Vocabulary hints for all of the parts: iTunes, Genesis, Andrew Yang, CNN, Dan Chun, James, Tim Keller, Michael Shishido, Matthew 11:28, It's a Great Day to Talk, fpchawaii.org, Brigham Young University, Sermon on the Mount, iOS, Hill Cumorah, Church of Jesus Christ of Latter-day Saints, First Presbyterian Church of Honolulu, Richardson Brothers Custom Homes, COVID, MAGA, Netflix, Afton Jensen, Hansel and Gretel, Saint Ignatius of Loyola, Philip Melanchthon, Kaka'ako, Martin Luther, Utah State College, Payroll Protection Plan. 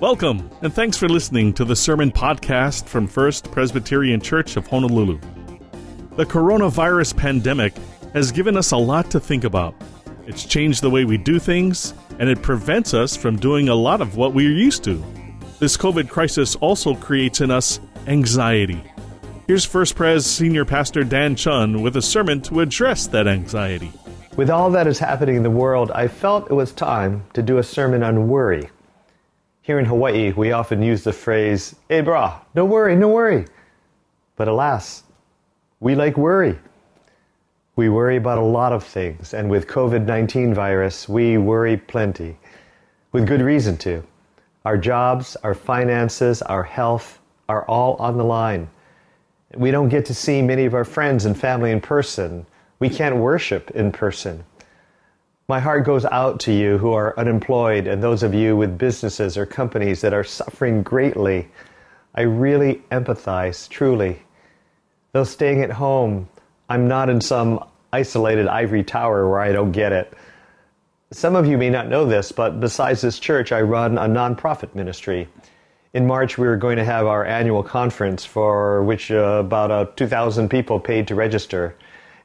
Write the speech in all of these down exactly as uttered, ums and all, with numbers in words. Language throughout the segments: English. Welcome, and thanks for listening to the sermon podcast from First Presbyterian Church of Honolulu. The coronavirus pandemic has given us a lot to think about. It's changed the way we do things, and it prevents us from doing a lot of what we're used to. This COVID crisis also creates in us anxiety. Here's First Pres Senior Pastor Dan Chun with a sermon to address that anxiety. With all that is happening in the world, I felt it was time to do a sermon on worry. Here in Hawaii, we often use the phrase, "Hey, brah, no worry, no worry." But alas, we like worry. We worry about a lot of things, and with COVID nineteen virus, we worry plenty. With good reason too. Our jobs, our finances, our health are all on the line. We don't get to see many of our friends and family in person. We can't worship in person. My heart goes out to you who are unemployed and those of you with businesses or companies that are suffering greatly. I really empathize, truly. Though staying at home, I'm not in some isolated ivory tower where I don't get it. Some of you may not know this, but besides this church, I run a nonprofit ministry. In March, we were going to have our annual conference for which uh, about uh, two thousand people paid to register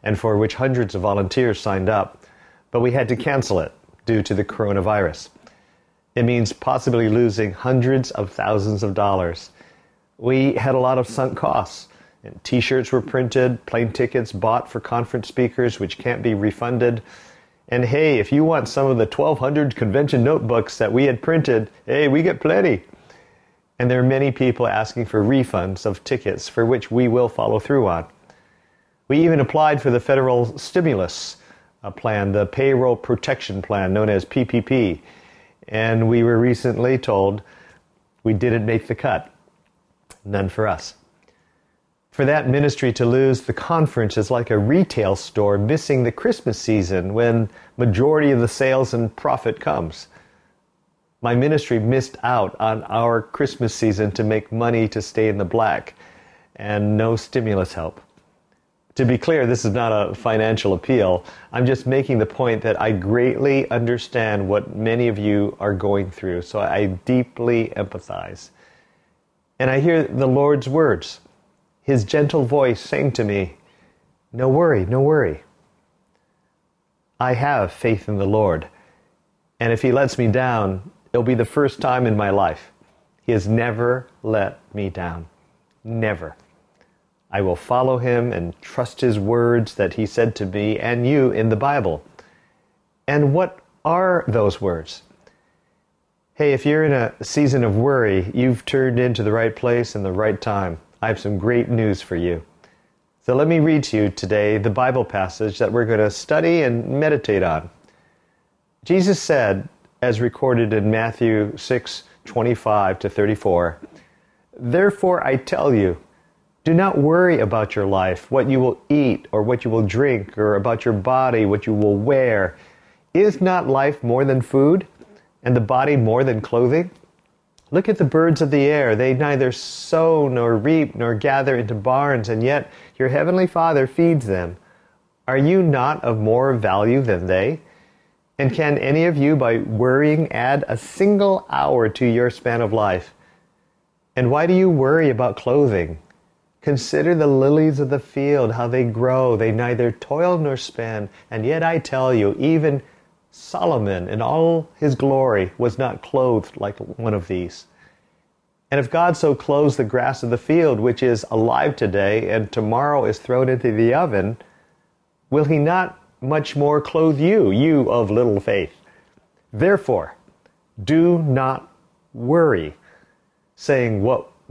and for which hundreds of volunteers signed up. But we had to cancel it due to the coronavirus. It means possibly losing hundreds of thousands of dollars. We had a lot of sunk costs. And T-shirts were printed, plane tickets bought for conference speakers which can't be refunded. And hey, if you want some of the twelve hundred convention notebooks that we had printed, hey, we get plenty. And there are many people asking for refunds of tickets for which we will follow through on. We even applied for the federal stimulus plan, the Payroll Protection Plan, known as P P P. And we were recently told we didn't make the cut. None for us. For that ministry to lose the conference is like a retail store missing the Christmas season when majority of the sales and profit comes. My ministry missed out on our Christmas season to make money to stay in the black and no stimulus help. To be clear, this is not a financial appeal. I'm just making the point that I greatly understand what many of you are going through, so I deeply empathize. And I hear the Lord's words. His gentle voice saying to me, "No worry, no worry." I have faith in the Lord, and if He lets me down, it'll be the first time in my life. He has never let me down. Never. I will follow Him and trust His words that He said to me and you in the Bible. And what are those words? Hey, if you're in a season of worry, you've turned into the right place in the right time. I have some great news for you. So let me read to you today the Bible passage that we're going to study and meditate on. Jesus said, as recorded in Matthew six twenty-five to thirty-four, "Therefore I tell you, do not worry about your life, what you will eat or what you will drink, or about your body, what you will wear. Is not life more than food, and the body more than clothing? Look at the birds of the air. They neither sow nor reap nor gather into barns, and yet your heavenly Father feeds them. Are you not of more value than they? And can any of you, by worrying, add a single hour to your span of life? And why do you worry about clothing? Consider the lilies of the field, how they grow. They neither toil nor spin, and yet I tell you, even Solomon, in all his glory, was not clothed like one of these. And if God so clothes the grass of the field, which is alive today and tomorrow is thrown into the oven, will He not much more clothe you, you of little faith? Therefore, do not worry, saying, 'What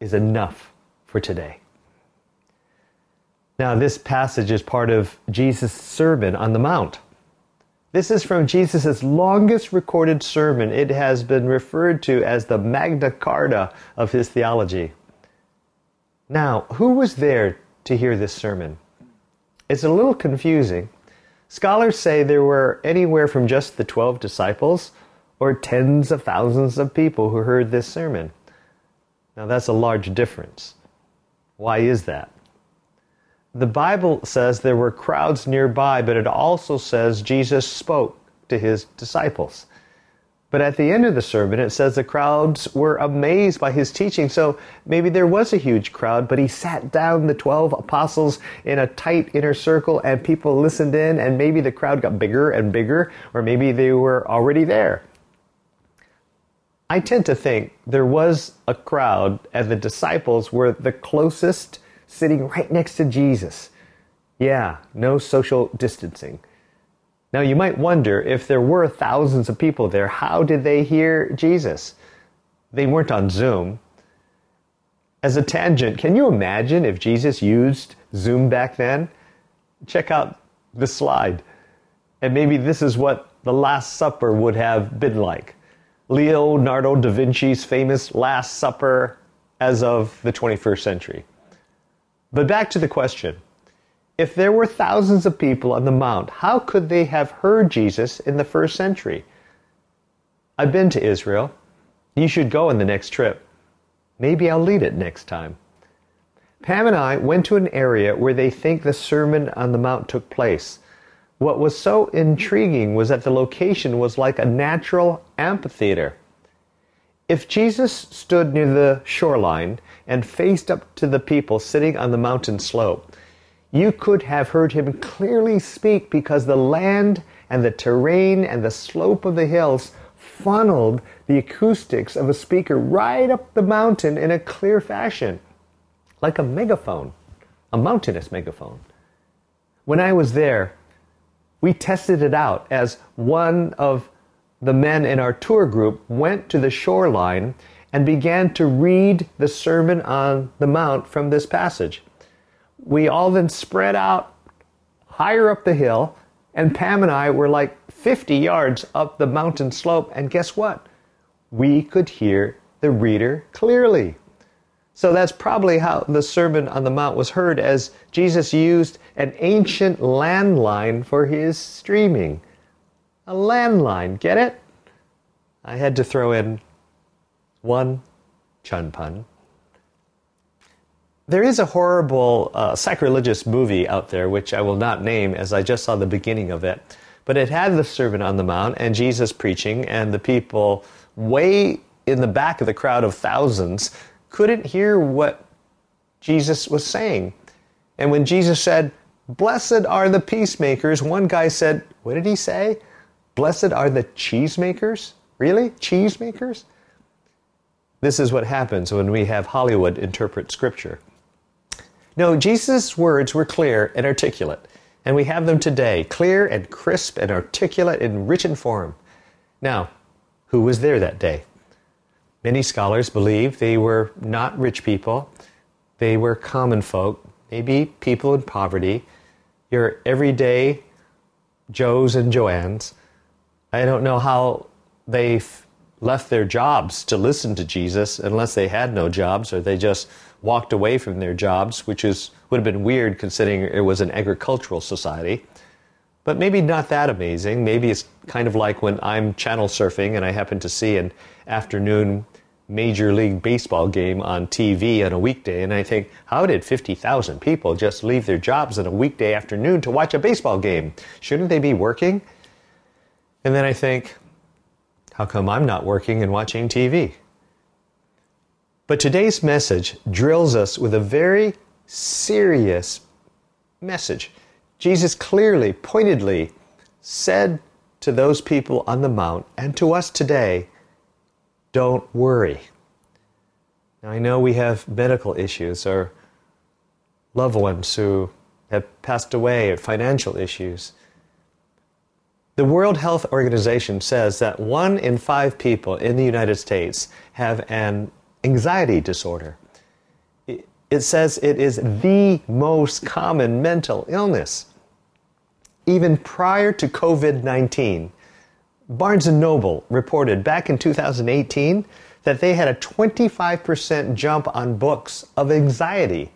is enough for today." Now, this passage is part of Jesus' Sermon on the Mount. This is from Jesus' longest recorded sermon. It has been referred to as the Magna Carta of his theology. Now, who was there to hear this sermon? It's a little confusing. Scholars say there were anywhere from just the twelve disciples or tens of thousands of people who heard this sermon. Now, that's a large difference. Why is that? The Bible says there were crowds nearby, but it also says Jesus spoke to his disciples. But at the end of the sermon, it says the crowds were amazed by his teaching. So maybe there was a huge crowd, but he sat down the twelve apostles in a tight inner circle and people listened in, and maybe the crowd got bigger and bigger, or maybe they were already there. I tend to think there was a crowd and the disciples were the closest, sitting right next to Jesus. Yeah, no social distancing. Now, you might wonder, if there were thousands of people there, how did they hear Jesus? They weren't on Zoom. As a tangent, can you imagine if Jesus used Zoom back then? Check out the slide. And maybe this is what the Last Supper would have been like. Leonardo da Vinci's famous Last Supper as of the twenty-first century. But back to the question. If there were thousands of people on the Mount, how could they have heard Jesus in the first century? I've been to Israel. You should go on the next trip. Maybe I'll lead it next time. Pam and I went to an area where they think the Sermon on the Mount took place. What was so intriguing was that the location was like a natural amphitheater. If Jesus stood near the shoreline and faced up to the people sitting on the mountain slope, you could have heard him clearly speak, because the land and the terrain and the slope of the hills funneled the acoustics of a speaker right up the mountain in a clear fashion, like a megaphone, a mountainous megaphone. When I was there, we tested it out as one of the men in our tour group went to the shoreline and began to read the Sermon on the Mount from this passage. We all then spread out higher up the hill, and Pam and I were like fifty yards up the mountain slope, and guess what? We could hear the reader clearly. So that's probably how the Sermon on the Mount was heard, as Jesus used an ancient landline for his streaming. A landline, get it? I had to throw in one chun pun. There is a horrible uh, sacrilegious movie out there, which I will not name, as I just saw the beginning of it. But it had the Sermon on the Mount and Jesus preaching, and the people way in the back of the crowd of thousands couldn't hear what Jesus was saying. And when Jesus said, "Blessed are the peacemakers," one guy said, what did he say? "Blessed are the cheesemakers?" Really? Cheesemakers? This is what happens when we have Hollywood interpret Scripture. No, Jesus' words were clear and articulate, and we have them today, clear and crisp and articulate in written form. Now, who was there that day? Many scholars believe they were not rich people. They were common folk, maybe people in poverty, your everyday Joes and Joannes. I don't know how they left their jobs to listen to Jesus, unless they had no jobs, or they just walked away from their jobs, which is would have been weird considering it was an agricultural society. But maybe not that amazing. Maybe it's kind of like when I'm channel surfing and I happen to see an afternoon Major League Baseball game on T V on a weekday, and I think, how did fifty thousand people just leave their jobs on a weekday afternoon to watch a baseball game? Shouldn't they be working? And then I think, how come I'm not working and watching T V? But today's message drills us with a very serious message. Jesus clearly, pointedly said to those people on the Mount and to us today, don't worry. Now, I know we have medical issues, or loved ones who have passed away, or financial issues. The World Health Organization says that one in five people in the United States have an anxiety disorder. It says it is the most common mental illness. even prior to COVID nineteen. Barnes and Noble reported back in two thousand eighteen that they had a twenty-five percent jump on books of anxiety.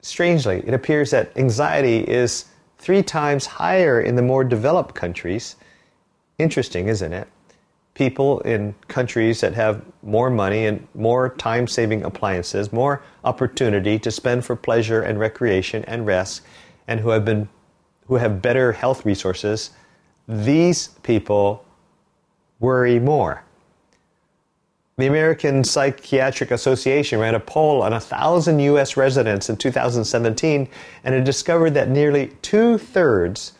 Strangely, it appears that anxiety is three times higher in the more developed countries. Interesting, isn't it? People in countries that have more money and more time-saving appliances, more opportunity to spend for pleasure and recreation and rest, and who have been, who have better health resources, these people worry more. The American Psychiatric Association ran a poll on one thousand U S residents in two thousand seventeen, and it discovered that nearly two-thirds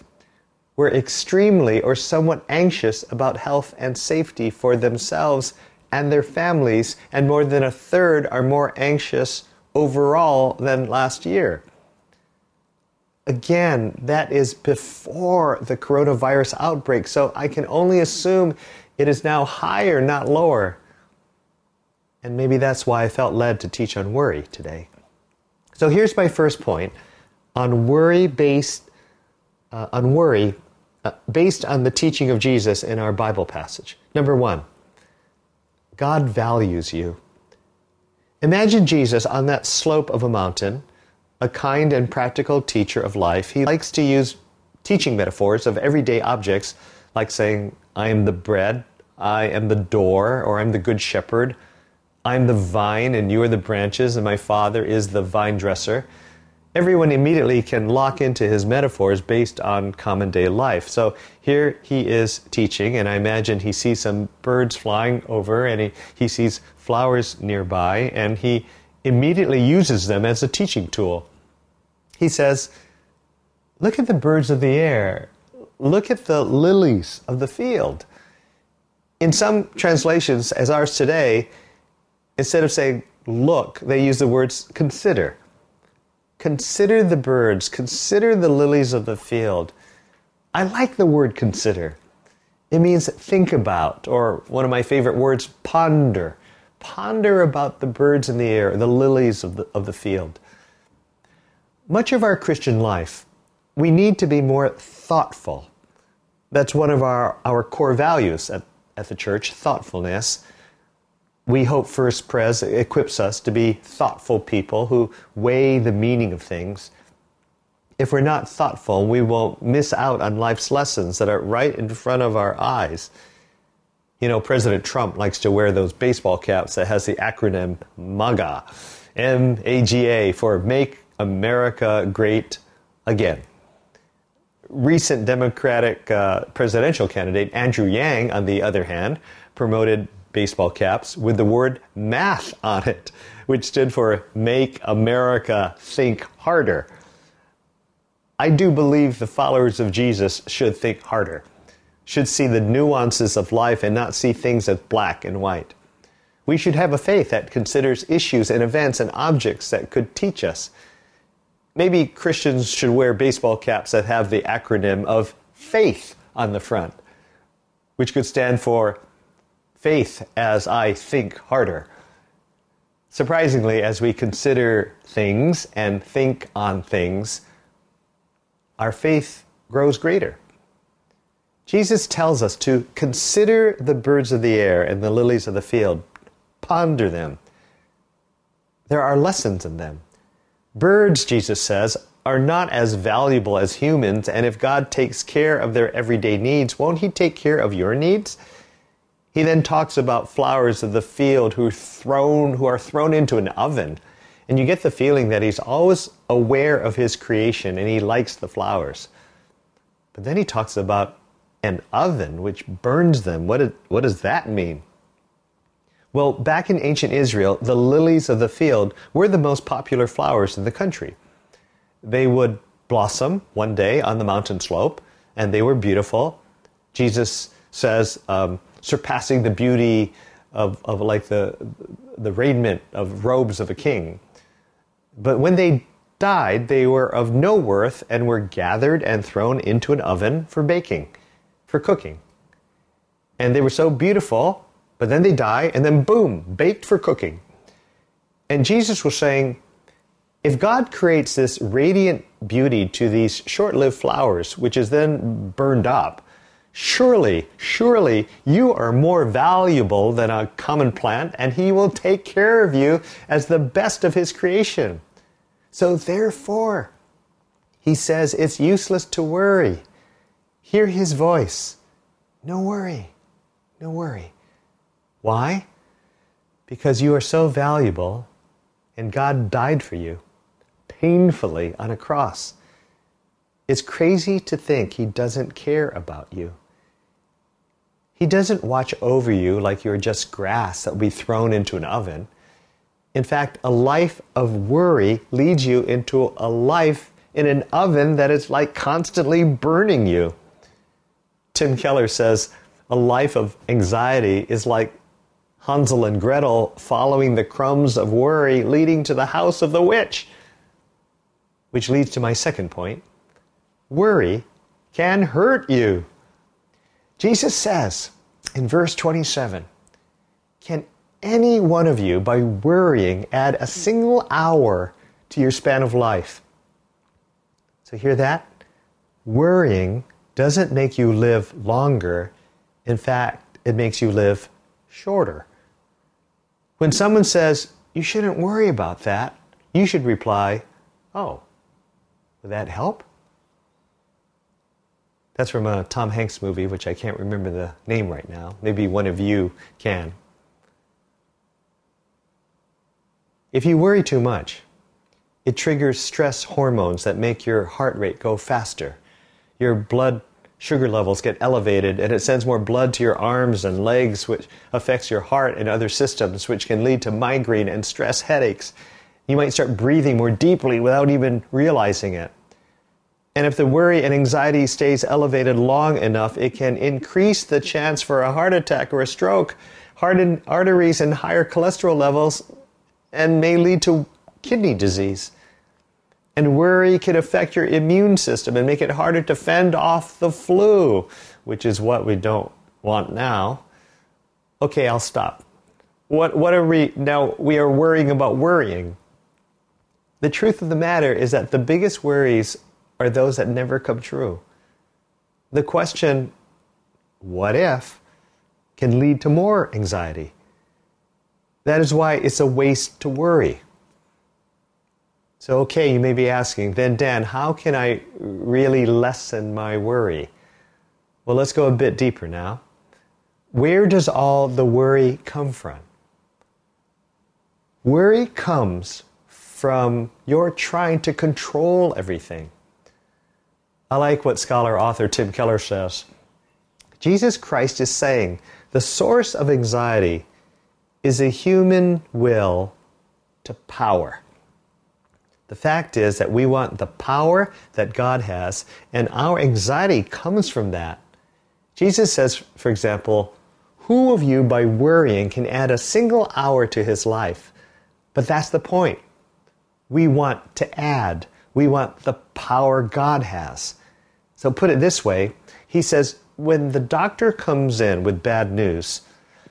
were extremely or somewhat anxious about health and safety for themselves and their families, and more than a third are more anxious overall than last year. Again, that is before the coronavirus outbreak, so I can only assume it is now higher, not lower. And maybe that's why I felt led to teach on worry today. So here's my first point on worry-based, uh, on worry uh, based on the teaching of Jesus in our Bible passage. Number one, God values you. Imagine Jesus on that slope of a mountain, a kind and practical teacher of life. He likes to use teaching metaphors of everyday objects, like saying, I am the bread, I am the door, or I'm the good shepherd, I'm the vine, and you are the branches, and my Father is the vine dresser. Everyone immediately can lock into his metaphors based on common day life. So here he is teaching, and I imagine he sees some birds flying over, and he, he sees flowers nearby, and he immediately uses them as a teaching tool. He says, look at the birds of the air. Look at the lilies of the field. In some translations, as ours today, instead of saying, look, they use the words consider. Consider the birds. Consider the lilies of the field. I like the word consider. It means think about, or one of my favorite words, ponder. Ponder about the birds in the air, the lilies of the, of the field. Much of our Christian life, we need to be more thoughtful. That's one of our, our core values at, at the church, thoughtfulness. We hope First Pres equips us to be thoughtful people who weigh the meaning of things. If we're not thoughtful, we will miss out on life's lessons that are right in front of our eyes. You know, President Trump likes to wear those baseball caps that has the acronym MAGA, M A G A, for Make America Great Again. Recent Democratic uh, presidential candidate Andrew Yang, on the other hand, promoted baseball caps with the word math on it, which stood for Make America Think Harder. I do believe the followers of Jesus should think harder, should see the nuances of life and not see things as black and white. We should have a faith that considers issues and events and objects that could teach us. Maybe Christians should wear baseball caps that have the acronym of faith on the front, which could stand for Faith as I Think Harder. Surprisingly, as we consider things and think on things, our faith grows greater. Jesus tells us to consider the birds of the air and the lilies of the field. Ponder them. There are lessons in them. Birds, Jesus says, are not as valuable as humans, and if God takes care of their everyday needs, won't He take care of your needs? He then talks about flowers of the field who, thrown, who are thrown into an oven, and you get the feeling that He's always aware of His creation and He likes the flowers. But then He talks about an oven which burns them. What, is, what does that mean? Well, back in ancient Israel, the lilies of the field were the most popular flowers in the country. They would blossom one day on the mountain slope, and they were beautiful. Jesus says, um, surpassing the beauty of, of like the, the raiment of robes of a king. But when they died, they were of no worth and were gathered and thrown into an oven for baking. for cooking. And they were so beautiful, but then they die, and then boom, baked for cooking. And Jesus was saying, If God creates this radiant beauty to these short-lived flowers, which is then burned up, surely, surely you are more valuable than a common plant, and He will take care of you as the best of His creation. So therefore, He says it's useless to worry. Hear His voice. No worry. No worry. Why? Because you are so valuable, and God died for you. Painfully on a cross. It's crazy to think He doesn't care about you. He doesn't watch over you like you're just grass that will be thrown into an oven. In fact, a life of worry leads you into a life in an oven that is like constantly burning you. Tim Keller says, a life of anxiety is like Hansel and Gretel following the crumbs of worry leading to the house of the witch. Which leads to my second point. Worry can hurt you. Jesus says in verse twenty-seven, "Can any one of you, by worrying, add a single hour to your span of life?" So hear that? Worrying doesn't make you live longer. In fact, it makes you live shorter. When someone says, "You shouldn't worry about that," you should reply, "Oh, would that help?" That's from a Tom Hanks movie, which I can't remember the name right now. Maybe one of you can. If you worry too much, it triggers stress hormones that make your heart rate go faster. Your blood sugar levels get elevated, and it sends more blood to your arms and legs, which affects your heart and other systems, which can lead to migraine and stress headaches. You might start breathing more deeply without even realizing it. And if the worry and anxiety stays elevated long enough, it can increase the chance for a heart attack or a stroke, hardened arteries and higher cholesterol levels, and may lead to kidney disease. And worry can affect your immune system and make it harder to fend off the flu, which is what we don't want now. Okay, I'll stop. What, what are we, now we are worrying about worrying. The truth of the matter is that the biggest worries are those that never come true. The question, what if, can lead to more anxiety. That is why it's a waste to worry. So, okay, you may be asking, then Dan, how can I really lessen my worry? Well, let's go a bit deeper now. Where does all the worry come from? Worry comes from your trying to control everything. I like what scholar author Tim Keller says. Jesus Christ is saying the source of anxiety is a human will to power. The fact is that we want the power that God has, and our anxiety comes from that. Jesus says, for example, "Who of you by worrying can add a single hour to his life?" But that's the point. We want to add. We want the power God has. So put it this way. He says, when the doctor comes in with bad news,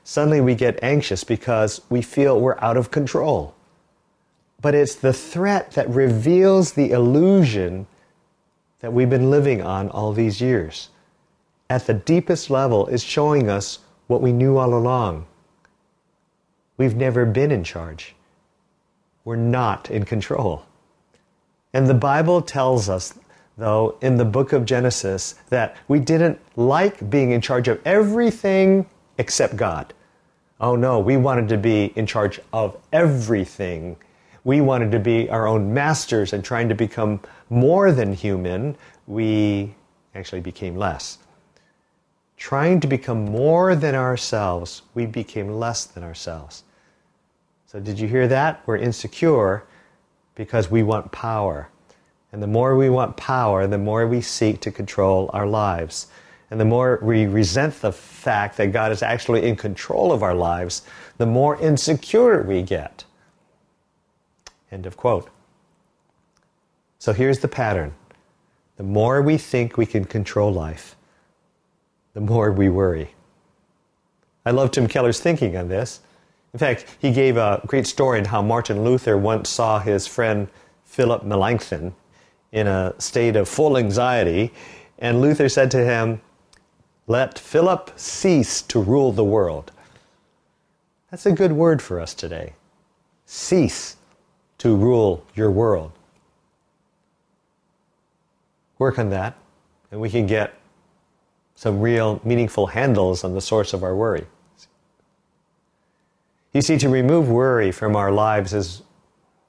suddenly we get anxious because we feel we're out of control. But it's the threat that reveals the illusion that we've been living on all these years. At the deepest level, it's showing us what we knew all along. We've never been in charge. We're not in control. And the Bible tells us, though, in the book of Genesis, that we didn't like being in charge of everything except God. Oh no, we wanted to be in charge of everything. We wanted to be our own masters, and trying to become more than human, we actually became less. Trying to become more than ourselves, we became less than ourselves. So did you hear that? We're insecure. Because we want power. And the more we want power, the more we seek to control our lives. And the more we resent the fact that God is actually in control of our lives, the more insecure we get. End of quote. So here's the pattern. The more we think we can control life, the more we worry. I love Tim Keller's thinking on this. In fact, he gave a great story on how Martin Luther once saw his friend Philip Melanchthon in a state of full anxiety, and Luther said to him, "Let Philip cease to rule the world." That's a good word for us today. Cease to rule your world. Work on that, and we can get some real meaningful handles on the source of our worry. You see, to remove worry from our lives is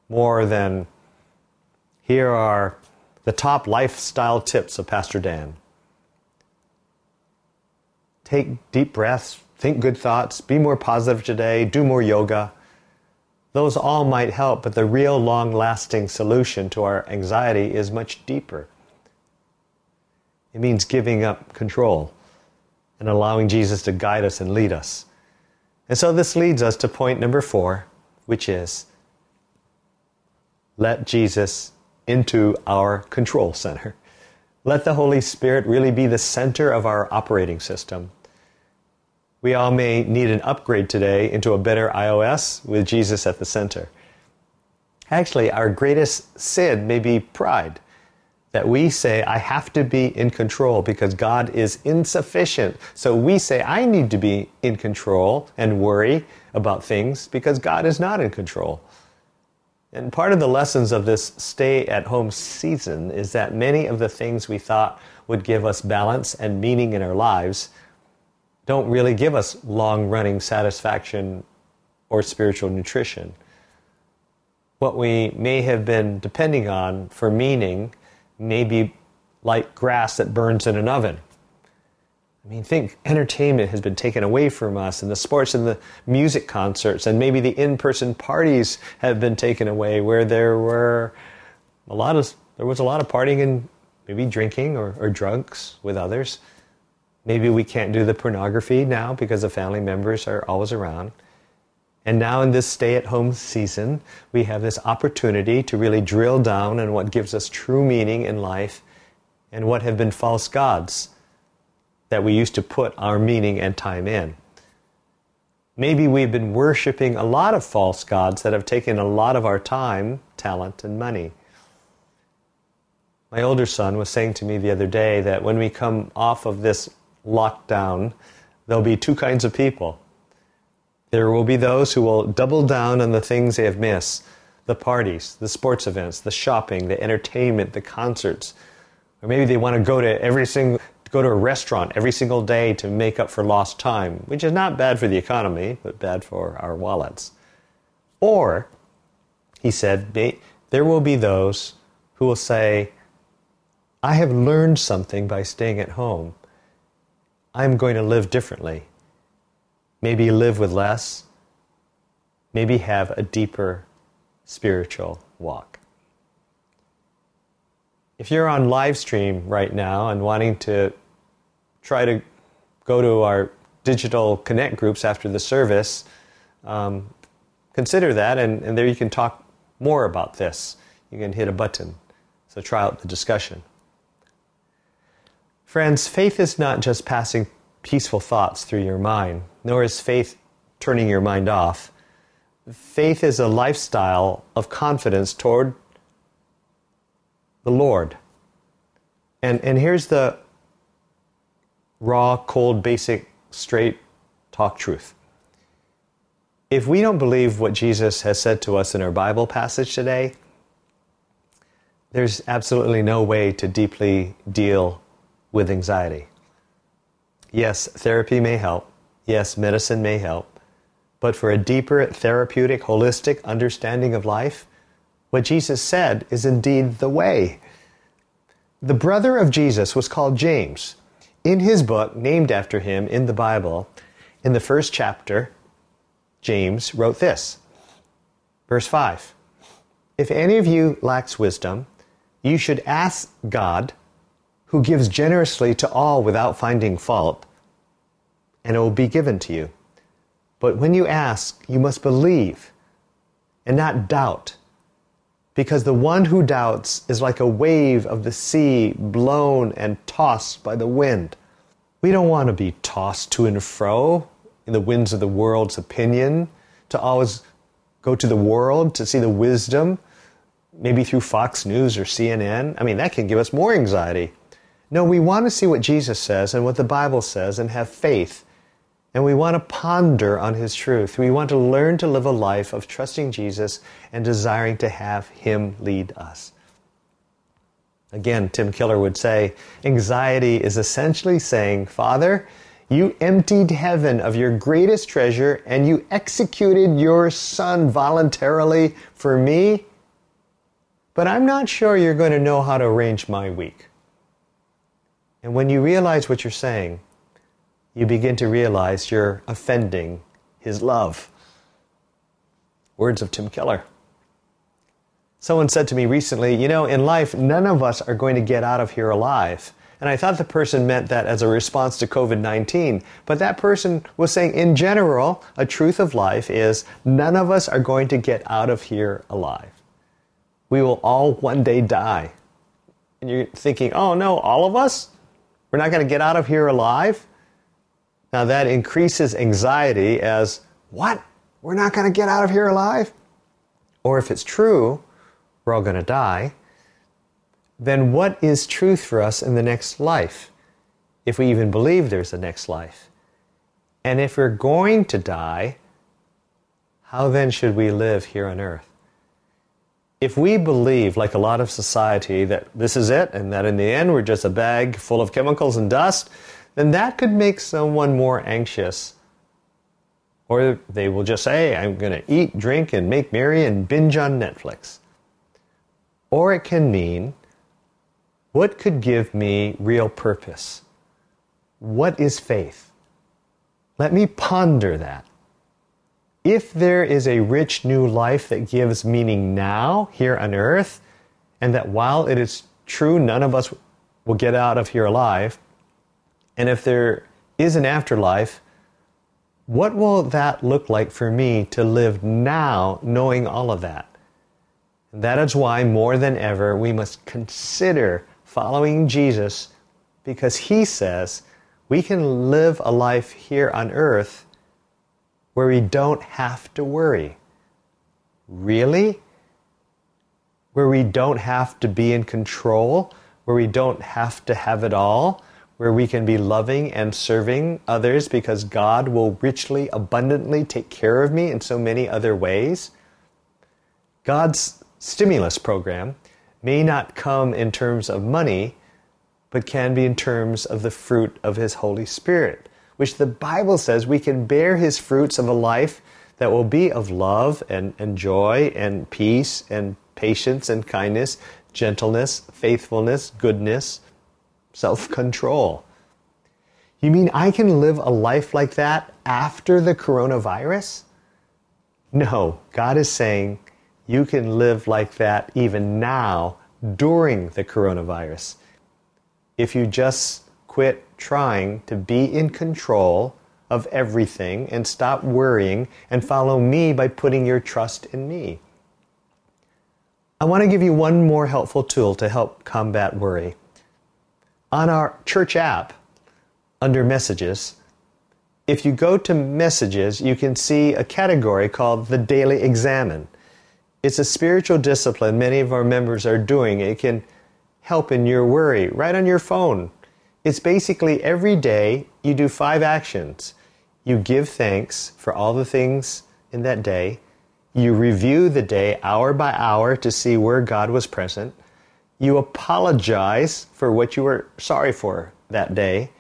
more than, here are the top lifestyle tips of Pastor Dan. Take deep breaths, think good thoughts, be more positive today, do more yoga. Those all might help, but the real long-lasting solution to our anxiety is much deeper. It means giving up control and allowing Jesus to guide us and lead us. And so this leads us to point number four, which is let Jesus into our control center. Let the Holy Spirit really be the center of our operating system. We all may need an upgrade today into a better iOS with Jesus at the center. Actually, our greatest sin may be pride, that we say, I have to be in control because God is insufficient. So we say, I need to be in control and worry about things because God is not in control. And part of the lessons of this stay-at-home season is that many of the things we thought would give us balance and meaning in our lives don't really give us long-running satisfaction or spiritual nutrition. What we may have been depending on for meaning may be like grass that burns in an oven. I mean, think, entertainment has been taken away from us, and the sports and the music concerts, and maybe the in-person parties have been taken away, where there were a lot of there was a lot of partying and maybe drinking or, or drunks with others. Maybe we can't do the pornography now because the family members are always around. And now in this stay-at-home season, we have this opportunity to really drill down on what gives us true meaning in life and what have been false gods that we used to put our meaning and time in. Maybe we've been worshiping a lot of false gods that have taken a lot of our time, talent, and money. My older son was saying to me the other day that when we come off of this lockdown, there'll be two kinds of people. There will be those who will double down on the things they have missed, the parties, the sports events, the shopping, the entertainment, the concerts. Or maybe they want to go to every single, go to a restaurant every single day to make up for lost time, which is not bad for the economy, but bad for our wallets. Or, he said, there will be those who will say, I have learned something by staying at home. I'm going to live differently. Maybe live with less. Maybe have a deeper spiritual walk. If you're on live stream right now and wanting to try to go to our digital connect groups after the service, um, consider that, and, and there you can talk more about this. You can hit a button. So try out the discussion. Friends, faith is not just passing peaceful thoughts through your mind, nor is faith turning your mind off. Faith is a lifestyle of confidence toward the Lord. And, and here's the raw, cold, basic, straight talk truth. If we don't believe what Jesus has said to us in our Bible passage today, there's absolutely no way to deeply deal with anxiety. Yes, therapy may help. Yes, medicine may help. But for a deeper, therapeutic, holistic understanding of life, what Jesus said is indeed the way. The brother of Jesus was called James. In his book, named after him in the Bible, in the first chapter, James wrote this. Verse five. If any of you lacks wisdom, you should ask God, who gives generously to all without finding fault, and it will be given to you. But when you ask, you must believe and not doubt, because the one who doubts is like a wave of the sea blown and tossed by the wind. We don't want to be tossed to and fro in the winds of the world's opinion, to always go to the world to see the wisdom. maybe through Fox News or C N N. I mean, that can give us more anxiety. No, we want to see what Jesus says and what the Bible says and have faith. And we want to ponder on His truth. We want to learn to live a life of trusting Jesus and desiring to have Him lead us. Again, Tim Keller would say, anxiety is essentially saying, Father, you emptied heaven of your greatest treasure and you executed your Son voluntarily for me, but I'm not sure you're going to know how to arrange my week. And when you realize what you're saying, you begin to realize you're offending His love. Words of Tim Keller. Someone said to me recently, you know, in life, none of us are going to get out of here alive. And I thought the person meant that as a response to COVID nineteen. But that person was saying, in general, a truth of life is none of us are going to get out of here alive. We will all one day die. And you're thinking, oh no, all of us? We're not going to get out of here alive? Now that increases anxiety as, what? We're not going to get out of here alive? Or if it's true, we're all going to die, then what is truth for us in the next life? If we even believe there's a next life. And if we're going to die, how then should we live here on earth? If we believe, like a lot of society, that this is it and that in the end we're just a bag full of chemicals and dust, then that could make someone more anxious. Or they will just say, I'm going to eat, drink, and make merry and binge on Netflix. Or it can mean, what could give me real purpose? What is faith? Let me ponder that. If there is a rich new life that gives meaning now, here on earth, and that while it is true, none of us will get out of here alive, and if there is an afterlife, what will that look like for me to live now knowing all of that? And that is why more than ever we must consider following Jesus, because He says we can live a life here on earth where we don't have to worry. Really? Where we don't have to be in control, where we don't have to have it all, where we can be loving and serving others because God will richly, abundantly take care of me in so many other ways. God's stimulus program may not come in terms of money, but can be in terms of the fruit of His Holy Spirit, which the Bible says we can bear His fruits of a life that will be of love and, and joy and peace and patience and kindness, gentleness, faithfulness, goodness, self-control. You mean I can live a life like that after the coronavirus? No, God is saying you can live like that even now during the coronavirus. If you just quit trying to be in control of everything and stop worrying and follow me by putting your trust in me. I want to give you one more helpful tool to help combat worry. On our church app, under Messages, if you go to Messages, you can see a category called the Daily Examine. It's a spiritual discipline many of our members are doing. It can help in your worry, right on your phone. It's basically every day you do five actions. You give thanks for all the things in that day. You review the day hour by hour to see where God was present. You apologize for what you were sorry for that day.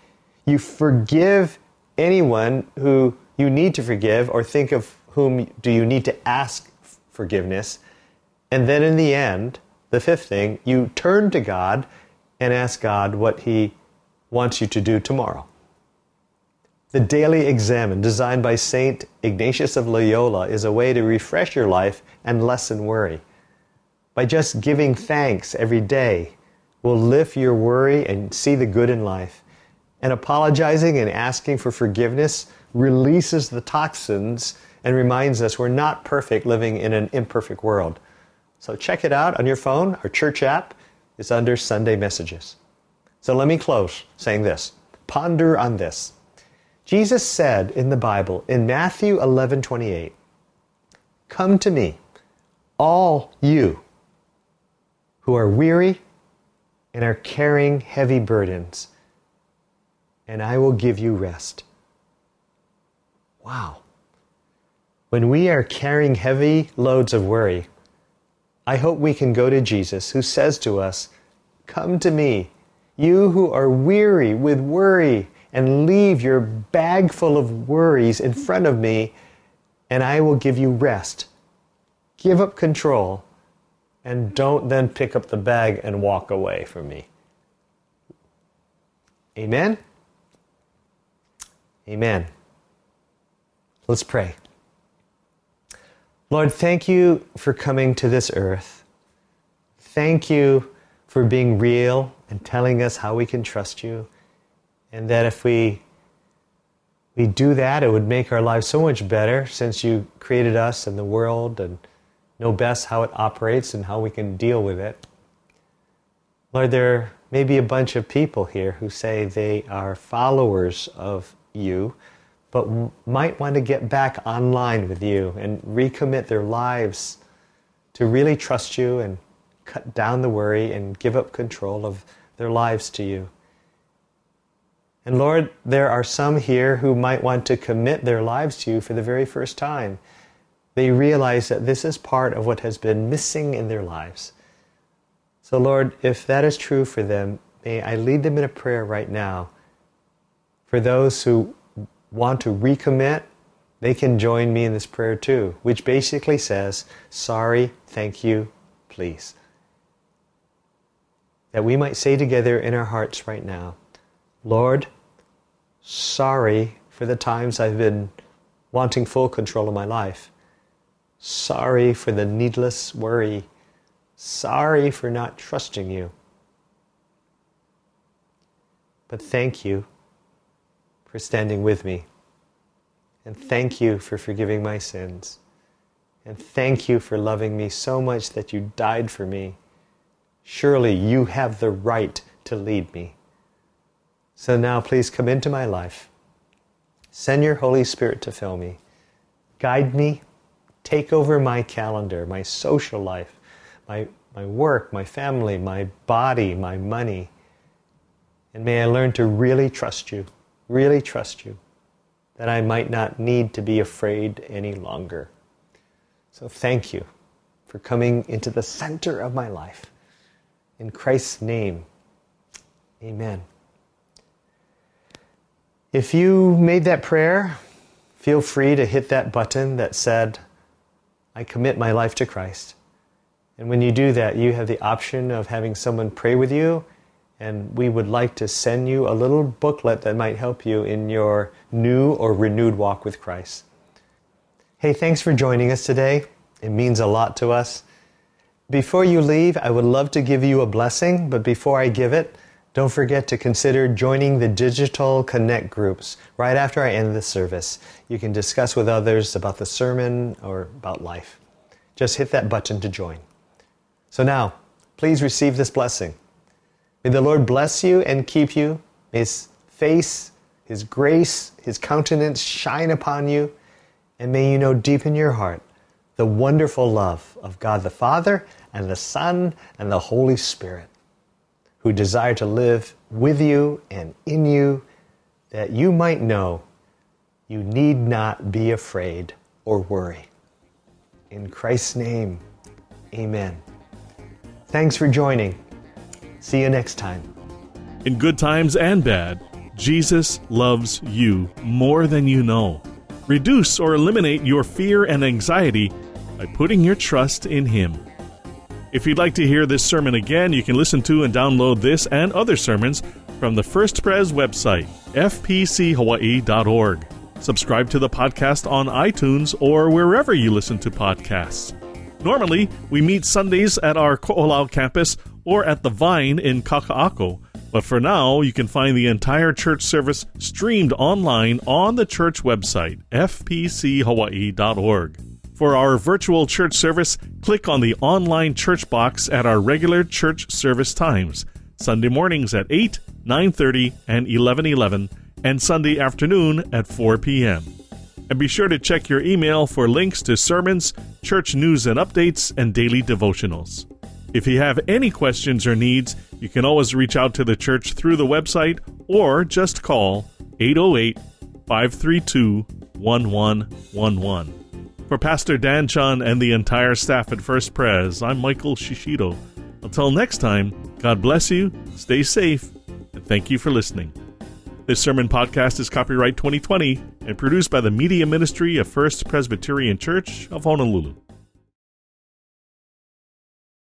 You forgive anyone who you need to forgive or think of whom do you need to ask forgiveness. And then in the end, the fifth thing, you turn to God and ask God what He wants you to do tomorrow. The Daily Examine, designed by Saint Ignatius of Loyola, is a way to refresh your life and lessen worry. By just giving thanks every day, will lift your worry and see the good in life. And apologizing and asking for forgiveness releases the toxins and reminds us we're not perfect living in an imperfect world. So check it out on your phone. Our church app is under Sunday Messages. So let me close saying this. Ponder on this. Jesus said in the Bible, in Matthew eleven twenty-eight, "Come to me, all you who are weary and are carrying heavy burdens, and I will give you rest. Wow. When we are carrying heavy loads of worry, I hope we can go to Jesus, who says to us, "Come to me, you who are weary with worry, and leave your bag full of worries in front of me, and I will give you rest." Give up control, and don't then pick up the bag and walk away from me. Amen? Amen. Let's pray. Lord, thank you for coming to this earth. Thank you for being real and telling us how we can trust you. And that if we we do that, it would make our lives so much better, since you created us and the world and know best how it operates and how we can deal with it. Lord, there may be a bunch of people here who say they are followers of you, but might want to get back online with you and recommit their lives to really trust you and cut down the worry and give up control of their lives to you. And Lord, there are some here who might want to commit their lives to you for the very first time. They realize that this is part of what has been missing in their lives. So Lord, if that is true for them, may I lead them in a prayer right now. For those who want to recommit, they can join me in this prayer too, which basically says, sorry, thank you, please. That we might say together in our hearts right now, Lord, sorry for the times I've been wanting full control of my life. Sorry for the needless worry. Sorry for not trusting you. But thank you for standing with me. And thank you for forgiving my sins. And thank you for loving me so much that you died for me. Surely you have the right to lead me. So now please come into my life. Send your Holy Spirit to fill me. Guide me. Take over my calendar, my social life, my, my work, my family, my body, my money. And may I learn to really trust you, really trust you, that I might not need to be afraid any longer. So thank you for coming into the center of my life. In Christ's name, amen. If you made that prayer, feel free to hit that button that said, I commit my life to Christ. And when you do that, you have the option of having someone pray with you, and we would like to send you a little booklet that might help you in your new or renewed walk with Christ. Hey, thanks for joining us today. It means a lot to us. Before you leave, I would love to give you a blessing, but before I give it, don't forget to consider joining the Digital Connect groups right after I end the service. You can discuss with others about the sermon or about life. Just hit that button to join. So now, please receive this blessing. May the Lord bless you and keep you. May His face, His grace, His countenance shine upon you. And may you know deep in your heart the wonderful love of God the Father and the Son and the Holy Spirit, who desire to live with you and in you, that you might know you need not be afraid or worry. In Christ's name, amen. Thanks for joining. See you next time. In good times and bad, Jesus loves you more than you know. Reduce or eliminate your fear and anxiety by putting your trust in Him. If you'd like to hear this sermon again, you can listen to and download this and other sermons from the First Pres website, f p c hawaii dot org. Subscribe to the podcast on iTunes or wherever you listen to podcasts. Normally, we meet Sundays at our Ko'olau campus or at The Vine in Kaka'ako, but for now, you can find the entire church service streamed online on the church website, f p c hawaii dot org. For our virtual church service, click on the online church box at our regular church service times, Sunday mornings at eight, nine thirty, and eleven eleven, and Sunday afternoon at four p.m. And be sure to check your email for links to sermons, church news and updates, and daily devotionals. If you have any questions or needs, you can always reach out to the church through the website or just call eight oh eight, five three two, one one one one. For Pastor Dan Chun and the entire staff at First Pres, I'm Michael Shishido. Until next time, God bless you, stay safe, and thank you for listening. This sermon podcast is copyright twenty twenty and produced by the Media Ministry of First Presbyterian Church of Honolulu.